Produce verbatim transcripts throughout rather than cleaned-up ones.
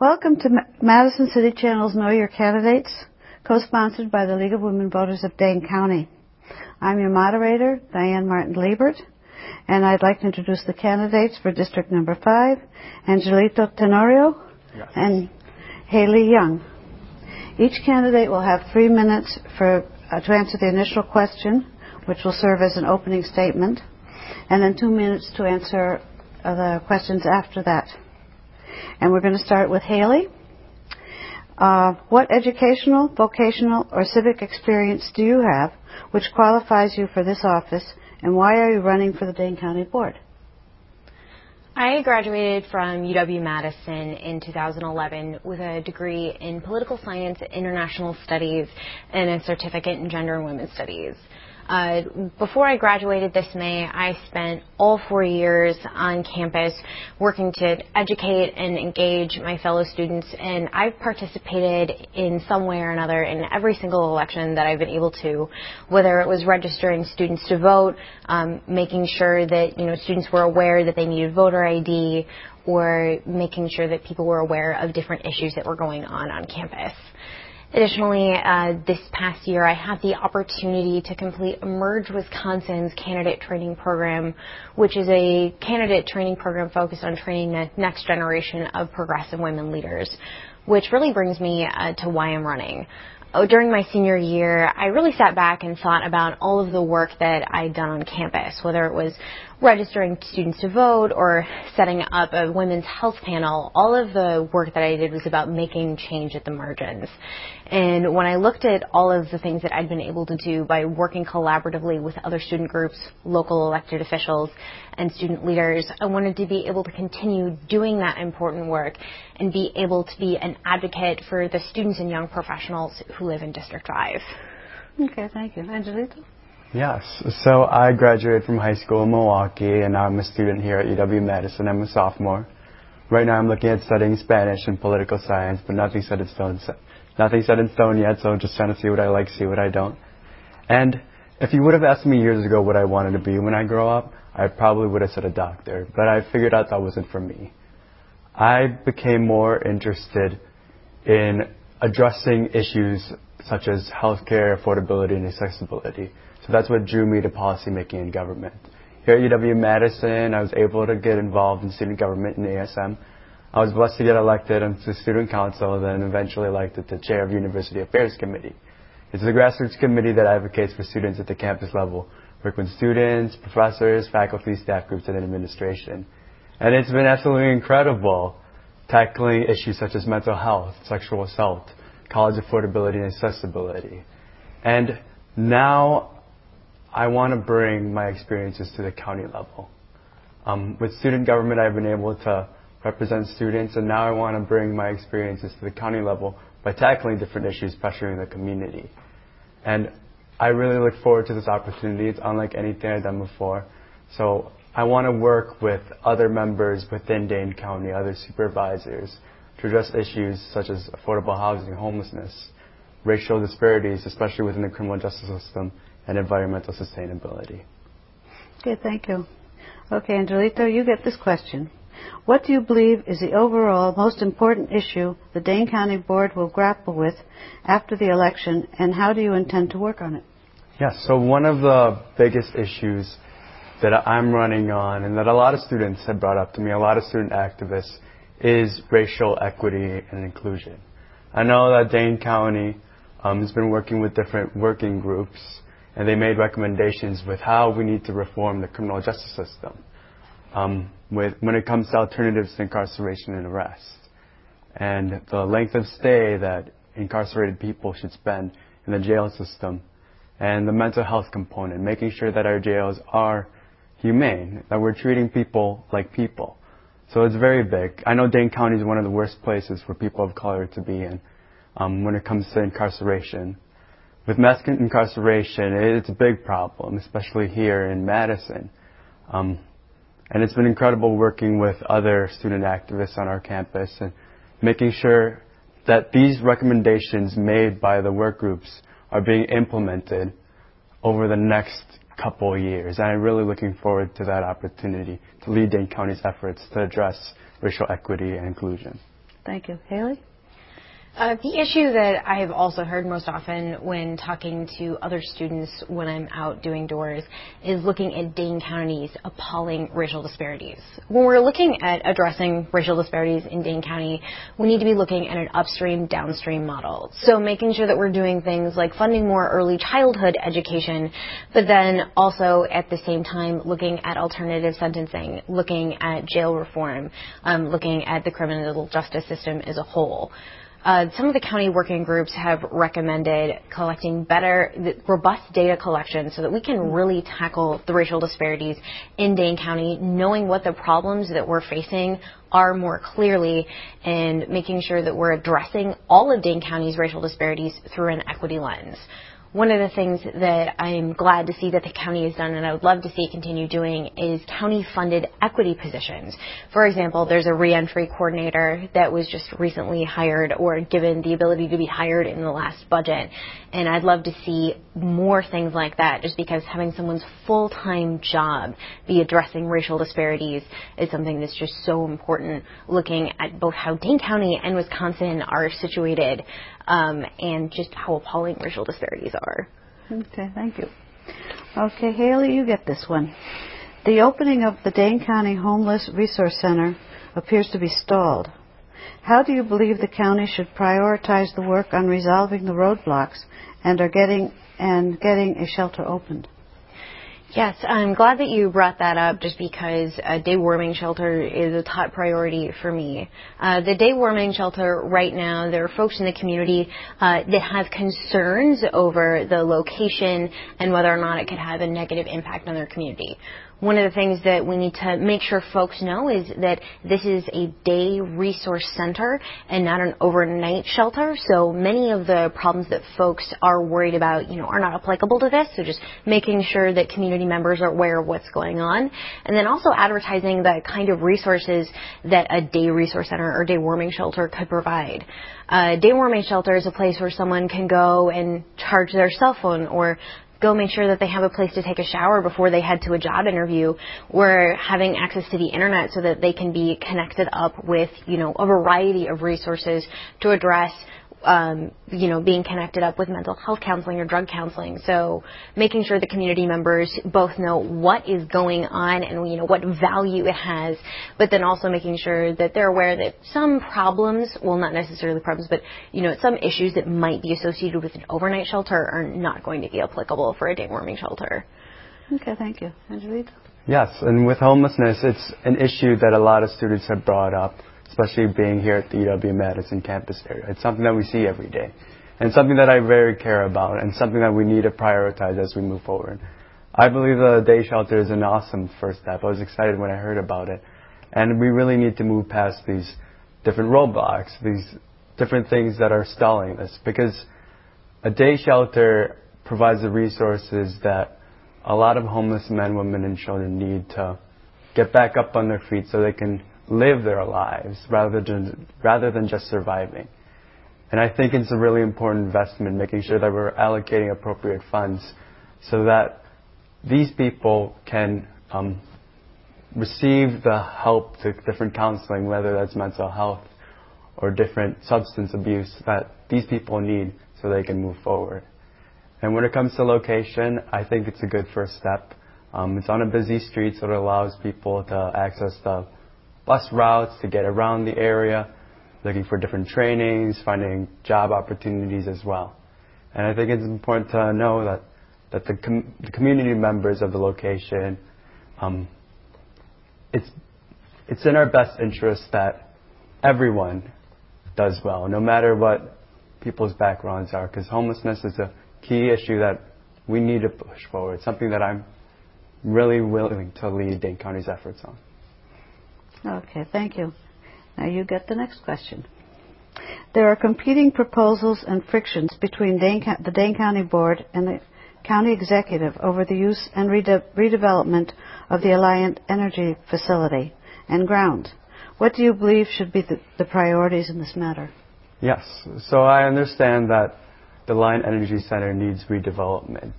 Welcome to Madison City Channel's Know Your Candidates, co-sponsored by the League of Women Voters of Dane County. I'm your moderator, Diane Martin Liebert, and I'd like to introduce the candidates for District Number five, Angelito Tenorio yes. and Haley Young. Each candidate will have three minutes for, uh, to answer the initial question, which will serve as an opening statement, and then two minutes to answer uh, the questions after that. And we're going to start with Haley. Uh, what educational, vocational, or civic experience do you have which qualifies you for this office, and why are you running for the Dane County Board? I graduated from U W Madison in two thousand eleven with a degree in political science, international studies, and a certificate in gender and women's studies. Uh, before I graduated this May, I spent all four years on campus working to educate and engage my fellow students, and I've participated in some way or another in every single election that I've been able to, whether it was registering students to vote, um, making sure that, you know, students were aware that they needed voter I D, or making sure that people were aware of different issues that were going on on campus. Additionally, uh, this past year I had the opportunity to complete Emerge Wisconsin's candidate training program, which is a candidate training program focused on training the next generation of progressive women leaders, which really brings me uh, to why I'm running. Oh, during my senior year, I really sat back and thought about all of the work that I'd done on campus, whether it was registering students to vote or setting up a women's health panel. All of the work that I did was about making change at the margins. And when I looked at all of the things that I'd been able to do by working collaboratively with other student groups, local elected officials, and student leaders, I wanted to be able to continue doing that important work and be able to be an advocate for the students and young professionals who live in District five. Okay, thank you. Angelito? Yes, so I graduated from high school in Milwaukee, and now I'm a student here at U W Madison. I'm a sophomore. Right now I'm looking at studying Spanish and political science, but nothing set in stone, nothing set in stone yet, so I'm just trying to see what I like, see what I don't. And if you would have asked me years ago what I wanted to be when I grow up, I probably would have said a doctor, but I figured out that wasn't for me. I became more interested in addressing issues such as healthcare, affordability, and accessibility. So that's what drew me to policymaking and government. Here at U W Madison, I was able to get involved in student government and A S M. I was blessed to get elected into student council, then eventually elected to chair of University Affairs Committee. It's the grassroots committee that advocates for students at the campus level, working with students, professors, faculty, staff groups, and administration. And it's been absolutely incredible, tackling issues such as mental health, sexual assault, college affordability and accessibility. And now I want to bring my experiences to the county level. Um, with student government, I've been able to represent students, and now I want to bring my experiences to the county level by tackling different issues pressuring the community. And I really look forward to this opportunity. It's unlike anything I've done before. So I want to work with other members within Dane County, other supervisors, to address issues such as affordable housing, homelessness, racial disparities, especially within the criminal justice system, and environmental sustainability. Okay, thank you. Okay, Angelito, you get this question. What do you believe is the overall most important issue the Dane County Board will grapple with after the election, and how do you intend to work on it? Yes, yeah, so one of the biggest issues that I'm running on, and that a lot of students have brought up to me, a lot of student activists, is racial equity and inclusion. I know that Dane County um, has been working with different working groups, and they made recommendations with how we need to reform the criminal justice system um, with, when it comes to alternatives to incarceration and arrest, and the length of stay that incarcerated people should spend in the jail system, and the mental health component, making sure that our jails are humane, that we're treating people like people. So it's very big. I know Dane County is one of the worst places for people of color to be in um, when it comes to incarceration. With mass incarceration, it's a big problem, especially here in Madison. Um, and it's been incredible working with other student activists on our campus and making sure that these recommendations made by the work groups are being implemented over the next couple years. And I'm really looking forward to that opportunity to lead Dane County's efforts to address racial equity and inclusion. Thank you. Haley? Uh, the issue that I have also heard most often when talking to other students when I'm out doing doors is looking at Dane County's appalling racial disparities. When we're looking at addressing racial disparities in Dane County, we need to be looking at an upstream, downstream model. So making sure that we're doing things like funding more early childhood education, but then also at the same time looking at alternative sentencing, looking at jail reform, um, looking at the criminal justice system as a whole. Uh, some of the county working groups have recommended collecting better, robust data collection so that we can really tackle the racial disparities in Dane County, knowing what the problems that we're facing are more clearly, and making sure that we're addressing all of Dane County's racial disparities through an equity lens. One of the things that I'm glad to see that the county has done, and I would love to see it continue doing, is county-funded equity positions. For example, there's a reentry coordinator that was just recently hired or given the ability to be hired in the last budget, and I'd love to see more things like that, just because having someone's full-time job be addressing racial disparities is something that's just so important, looking at both how Dane County and Wisconsin are situated, um, and just how appalling racial disparities are. Okay, thank you. Okay, Haley, you get this one. The opening of the Dane County Homeless Resource Center appears to be stalled. How do you believe the county should prioritize the work on resolving the roadblocks and are getting and getting a shelter opened? Yes, I'm glad that you brought that up, just because a day warming shelter is a top priority for me. Uh, the day warming shelter right now, there are folks in the community uh, that have concerns over the location and whether or not it could have a negative impact on their community. One of the things that we need to make sure folks know is that this is a day resource center and not an overnight shelter. So many of the problems that folks are worried about, you know, are not applicable to this. So just making sure that community members are aware of what's going on. And then also advertising the kind of resources that a day resource center or day warming shelter could provide. A day warming shelter is a place where someone can go and charge their cell phone, or go make sure that they have a place to take a shower before they head to a job interview, or having access to the internet so that they can be connected up with, you know, a variety of resources to address, um, you know, being connected up with mental health counseling or drug counseling. So making sure the community members both know what is going on and, you know, what value it has, but then also making sure that they're aware that some problems, well, not necessarily problems, but, you know, some issues that might be associated with an overnight shelter are not going to be applicable for a day warming shelter. Okay, thank you. Angelito? Yes, and with homelessness, it's an issue that a lot of students have brought up, especially being here at the U W Madison campus area. It's something that we see every day, and something that I very care about, and something that we need to prioritize as we move forward. I believe the day shelter is an awesome first step. I was excited when I heard about it. And we really need to move past these different roadblocks, these different things that are stalling this, because a day shelter provides the resources that a lot of homeless men, women, and children need to get back up on their feet so they can live their lives rather than rather than just surviving. And I think it's a really important investment, making sure that we're allocating appropriate funds so that these people can um, receive the help to different counseling, whether that's mental health or different substance abuse that these people need so they can move forward. And when it comes to location, I think it's a good first step. Um, it's on a busy street, so it allows people to access the bus routes to get around the area, looking for different trainings, finding job opportunities as well. And I think it's important to know that, that the, com the community members of the location, um, it's, it's in our best interest that everyone does well, no matter what people's backgrounds are, because homelessness is a key issue that we need to push forward, something that I'm really willing to lead Dane County's efforts on. Okay, thank you. Now you get the next question. There are competing proposals and frictions between Dane, the Dane County Board and the County Executive over the use and rede redevelopment of the Alliant Energy facility and grounds. What do you believe should be the, the priorities in this matter? Yes, so I understand that the Alliant Energy Center needs redevelopment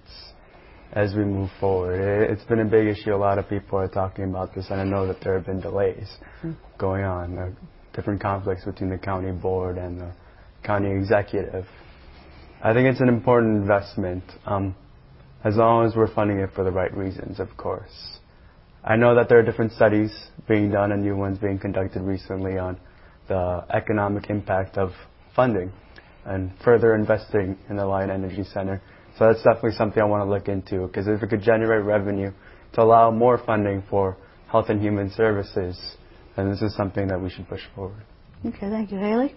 as we move forward. It's been a big issue. A lot of people are talking about this, and I know that there have been delays going on. different conflicts between the county board and the county executive. I think it's an important investment, um, as long as we're funding it for the right reasons, of course. I know that there are different studies being done and new ones being conducted recently on the economic impact of funding and further investing in the Alliant Energy Center. So that's definitely something I want to look into, because if it could generate revenue to allow more funding for health and human services, then this is something that we should push forward. Okay, thank you. Haley?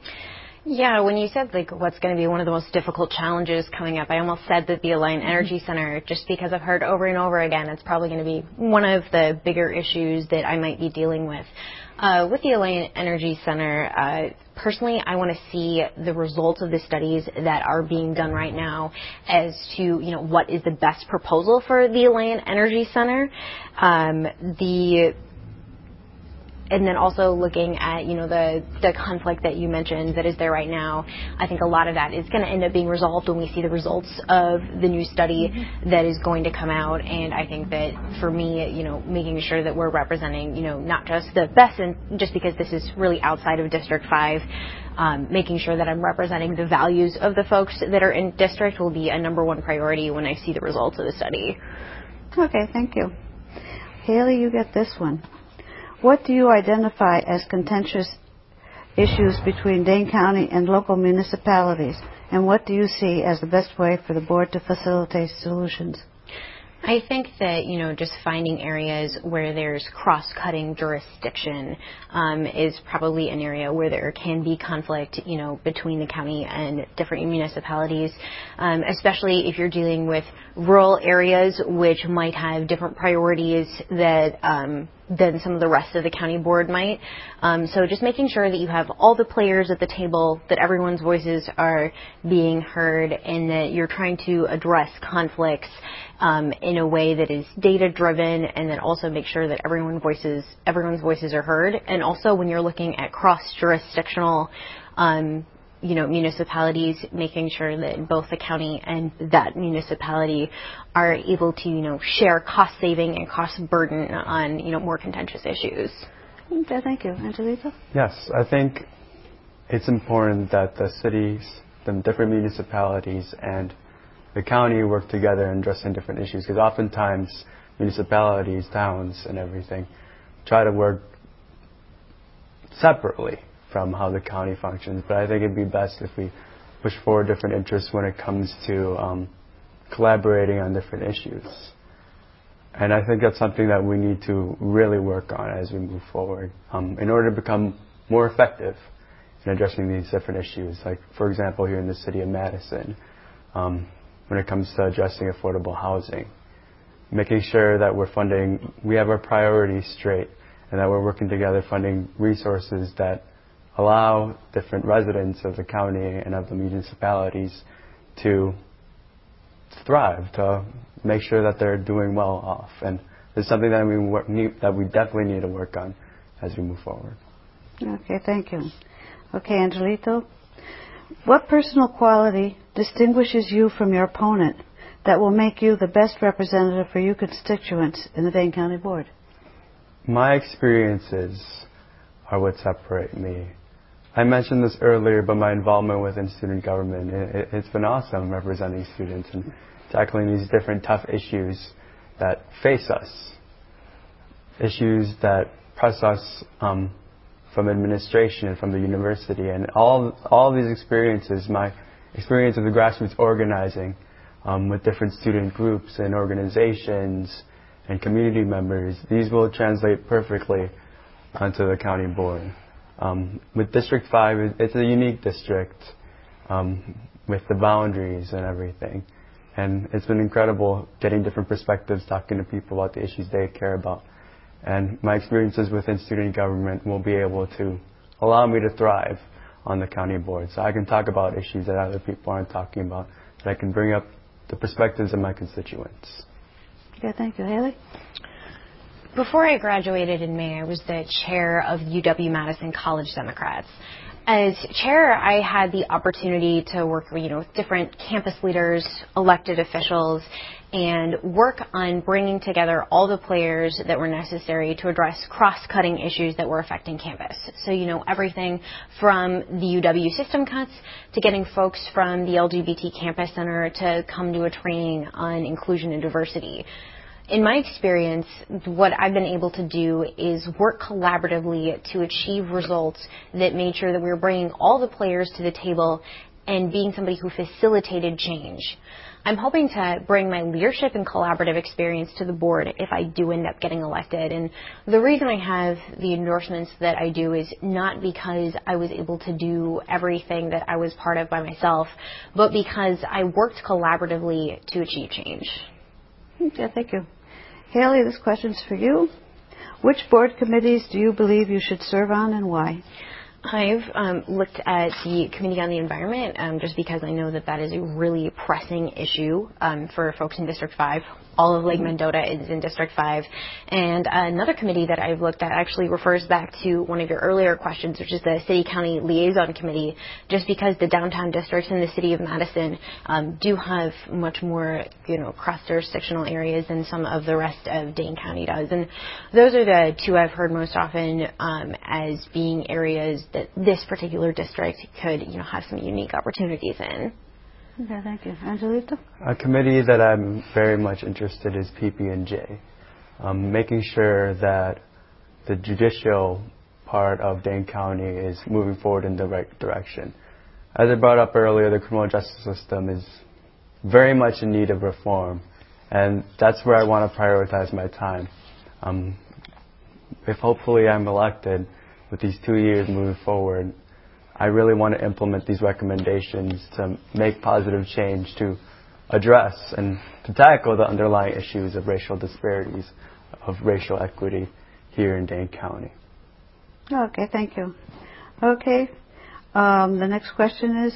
Yeah, when you said like what's going to be one of the most difficult challenges coming up, I almost said that the Alliant Energy Center, just because I've heard over and over again, it's probably going to be one of the bigger issues that I might be dealing with. Uh, with the Alliant Energy Center, uh, personally, I want to see the results of the studies that are being done right now as to, you know, what is the best proposal for the Alliant Energy Center. Um, the And then also looking at, you know, the, the conflict that you mentioned that is there right now. I think a lot of that is going to end up being resolved when we see the results of the new study mm-hmm. that is going to come out. And I think that for me, you know, making sure that we're representing, you know, not just the best, and just because this is really outside of District five, um, making sure that I'm representing the values of the folks that are in district will be a number one priority when I see the results of the study. Okay, thank you. Haley, you get this one. What do you identify as contentious issues between Dane County and local municipalities, and what do you see as the best way for the board to facilitate solutions? I think that, you know, just finding areas where there's cross-cutting jurisdiction um, is probably an area where there can be conflict, you know, between the county and different municipalities, um, especially if you're dealing with rural areas which might have different priorities that um, than some of the rest of the county board might. Um, so just making sure that you have all the players at the table, that everyone's voices are being heard, and that you're trying to address conflicts um, in a way that is data-driven, and then also make sure that everyone voices, everyone's voices are heard. And also when you're looking at cross-jurisdictional um, you know, municipalities, making sure that both the county and that municipality are able to, you know, share cost saving and cost burden on, you know, more contentious issues. Okay, thank you. Angelito? Yes, I think it's important that the cities, the different municipalities, and the county work together in addressing different issues, because oftentimes municipalities, towns, and everything try to work separately from how the county functions, but I think it'd be best if we push forward different interests when it comes to um, collaborating on different issues. And I think that's something that we need to really work on as we move forward um, in order to become more effective in addressing these different issues. Like, for example, here in the city of Madison, um, when it comes to addressing affordable housing, making sure that we're funding, we have our priorities straight, and that we're working together funding resources that allow different residents of the county and of the municipalities to thrive, to make sure that they're doing well off. And it's something that we, work, need, that we definitely need to work on as we move forward. Okay, thank you. Okay, Angelito, what personal quality distinguishes you from your opponent that will make you the best representative for your constituents in the Dane County Board? My experiences are what separate me. I mentioned this earlier, but my involvement within student government, it, it's been awesome representing students and tackling these different tough issues that face us, issues that press us um, from administration and from the university. And all, all these experiences, my experience of the grassroots organizing um, with different student groups and organizations and community members, these will translate perfectly onto the county board. Um, with District five, it's a unique district um, with the boundaries and everything. And it's been incredible getting different perspectives, talking to people about the issues they care about. And my experiences within student government will be able to allow me to thrive on the county board. So I can talk about issues that other people aren't talking about, that I can bring up the perspectives of my constituents. Okay, thank you. Haley? Before I graduated in May, I was the chair of U W Madison College Democrats. As chair, I had the opportunity to work, you know, with different campus leaders, elected officials, and work on bringing together all the players that were necessary to address cross-cutting issues that were affecting campus. So, you know, everything from the U W system cuts to getting folks from the L G B T Campus Center to come to a training on inclusion and diversity. In my experience, what I've been able to do is work collaboratively to achieve results that made sure that we were bringing all the players to the table and being somebody who facilitated change. I'm hoping to bring my leadership and collaborative experience to the board if I do end up getting elected. And the reason I have the endorsements that I do is not because I was able to do everything that I was part of by myself, but because I worked collaboratively to achieve change. Yeah, thank you. Haley, this question's for you. Which board committees do you believe you should serve on and why? I've um, looked at the Committee on the Environment um, just because I know that that is a really pressing issue um, for folks in District five. All of Lake Mendota is in District five. And another committee that I've looked at actually refers back to one of your earlier questions, which is the City-County Liaison Committee, just because the downtown districts in the city of Madison um, do have much more, you know, cross-jurisdictional areas than some of the rest of Dane County does. And those are the two I've heard most often um, as being areas that this particular district could, you know, have some unique opportunities in. Okay, thank you. Angelito? A committee that I'm very much interested in is P P and J. Um, making sure that the judicial part of Dane County is moving forward in the right direction. As I brought up earlier, the criminal justice system is very much in need of reform, and that's where I want to prioritize my time. Um, if hopefully I'm elected, with these two years moving forward, I really want to implement these recommendations to make positive change, to address and to tackle the underlying issues of racial disparities, of racial equity here in Dane County. Okay, thank you. Okay, um, the next question is,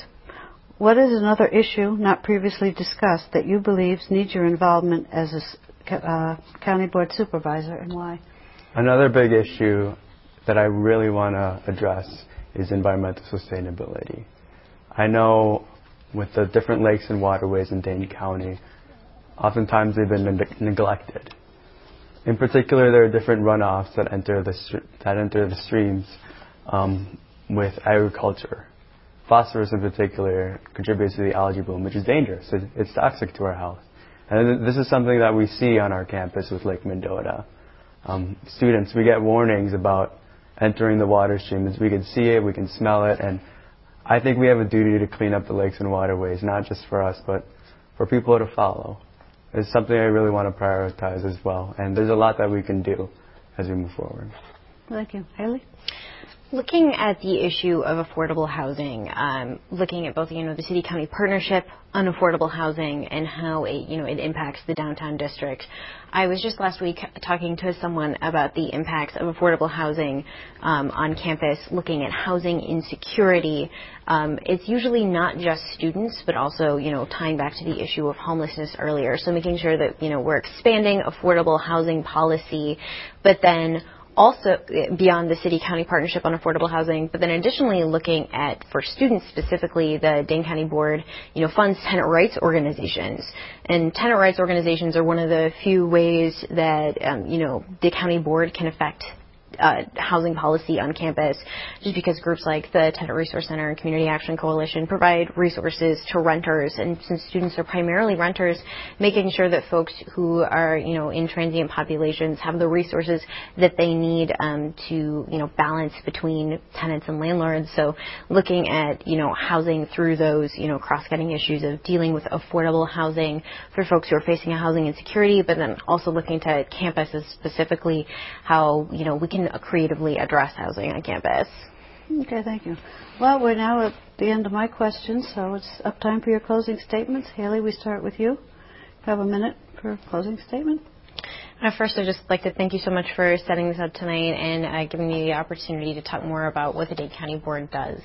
what is another issue not previously discussed that you believe needs your involvement as a uh, county board supervisor, and why? Another big issue that I really want to address is environmental sustainability. I know with the different lakes and waterways in Dane County, oftentimes they've been ne- neglected. In particular, there are different runoffs that enter the str- that enter the streams um, with agriculture. Phosphorus in particular contributes to the algae bloom, which is dangerous. It, it's toxic to our health. And this is something that we see on our campus with Lake Mendota. Um, students, we get warnings about entering the water streams. We can see it, we can smell it, and I think we have a duty to clean up the lakes and waterways, not just for us, but for people to follow. It's something I really want to prioritize as well, and there's a lot that we can do as we move forward. Thank you. Haley? Looking at the issue of affordable housing, um, looking at both, you know, the city-county partnership on affordable housing and how it, you know, it impacts the downtown district. I was just last week talking to someone about the impacts of affordable housing um, on campus, looking at housing insecurity. Um, it's usually not just students, but also, you know, tying back to the issue of homelessness earlier. So making sure that, you know, we're expanding affordable housing policy, but then also beyond the city-county partnership on affordable housing, but then additionally looking at, for students specifically, the Dane County Board, you know, funds tenant rights organizations. And tenant rights organizations are one of the few ways that, um, you know, the county board can affect Uh, housing policy on campus, just because groups like the Tenant Resource Center and Community Action Coalition provide resources to renters, and since students are primarily renters, making sure that folks who are, you know, in transient populations have the resources that they need um, to, you know, balance between tenants and landlords. So looking at, you know, housing through those, you know, cross-cutting issues of dealing with affordable housing for folks who are facing a housing insecurity, but then also looking to campuses specifically, how, you know, we can creatively address housing on campus. Okay, thank you. Well, we're now at the end of my questions, so it's up time for your closing statements. Haley, we start with you. Have a minute for a closing statement. Uh, first, I'd just like to thank you so much for setting this up tonight and uh, giving me the opportunity to talk more about what the Dane County Board does.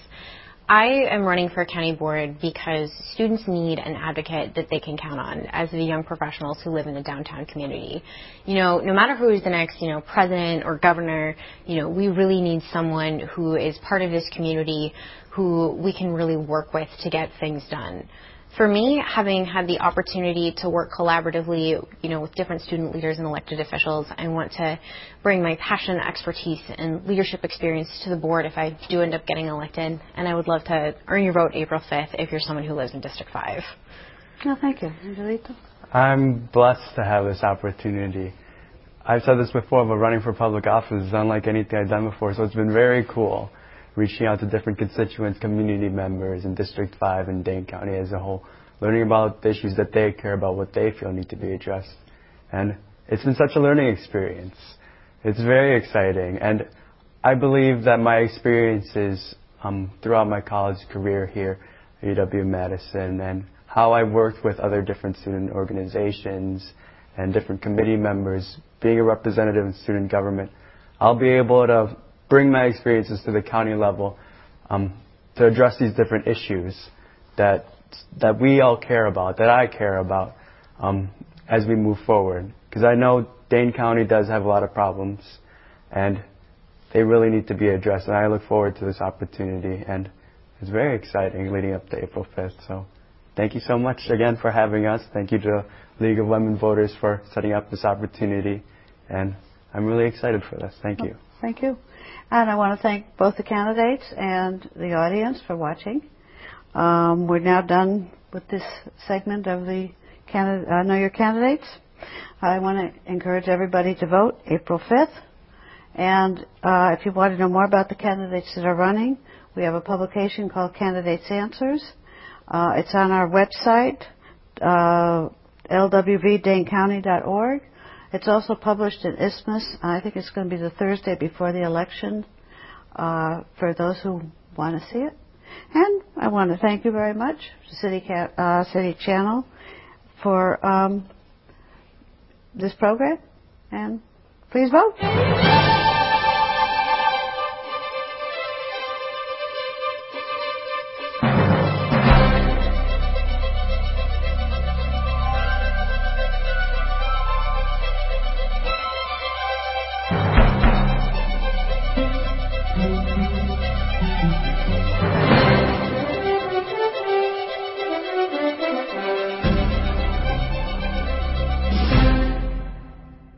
I am running for county board because students need an advocate that they can count on as the young professionals who live in the downtown community. You know, no matter who is the next, you know, president or governor, you know, we really need someone who is part of this community who we can really work with to get things done. For me, having had the opportunity to work collaboratively, you know, with different student leaders and elected officials, I want to bring my passion, expertise, and leadership experience to the board if I do end up getting elected. And I would love to earn your vote April fifth if you're someone who lives in District five. No, thank you. Angelito? I'm blessed to have this opportunity. I've said this before, but running for public office is unlike anything I've done before, so it's been very cool reaching out to different constituents, community members in District five and Dane County as a whole, learning about the issues that they care about, what they feel need to be addressed. And it's been such a learning experience. It's very exciting, and I believe that my experiences um, throughout my college career here at U W Madison and how I worked with other different student organizations and different committee members, being a representative in student government, I'll be able to bring my experiences to the county level um, to address these different issues that that we all care about, that I care about um, as we move forward. Because I know Dane County does have a lot of problems, and they really need to be addressed. And I look forward to this opportunity, and it's very exciting leading up to April fifth. So thank you so much again for having us. Thank you to League of Women Voters for setting up this opportunity, and I'm really excited for this. Thank you. Thank you. And I want to thank both the candidates and the audience for watching. Um, we're now done with this segment of the candid- uh, Know Your Candidates. I want to encourage everybody to vote April fifth. And uh, if you want to know more about the candidates that are running, we have a publication called Candidates Answers. Uh, it's on our website, uh, L W V Dane County dot org. It's also published in Isthmus. I think it's going to be the Thursday before the election uh, for those who want to see it. And I want to thank you very much, City, Ca- uh, City Channel, for um, this program. And please vote.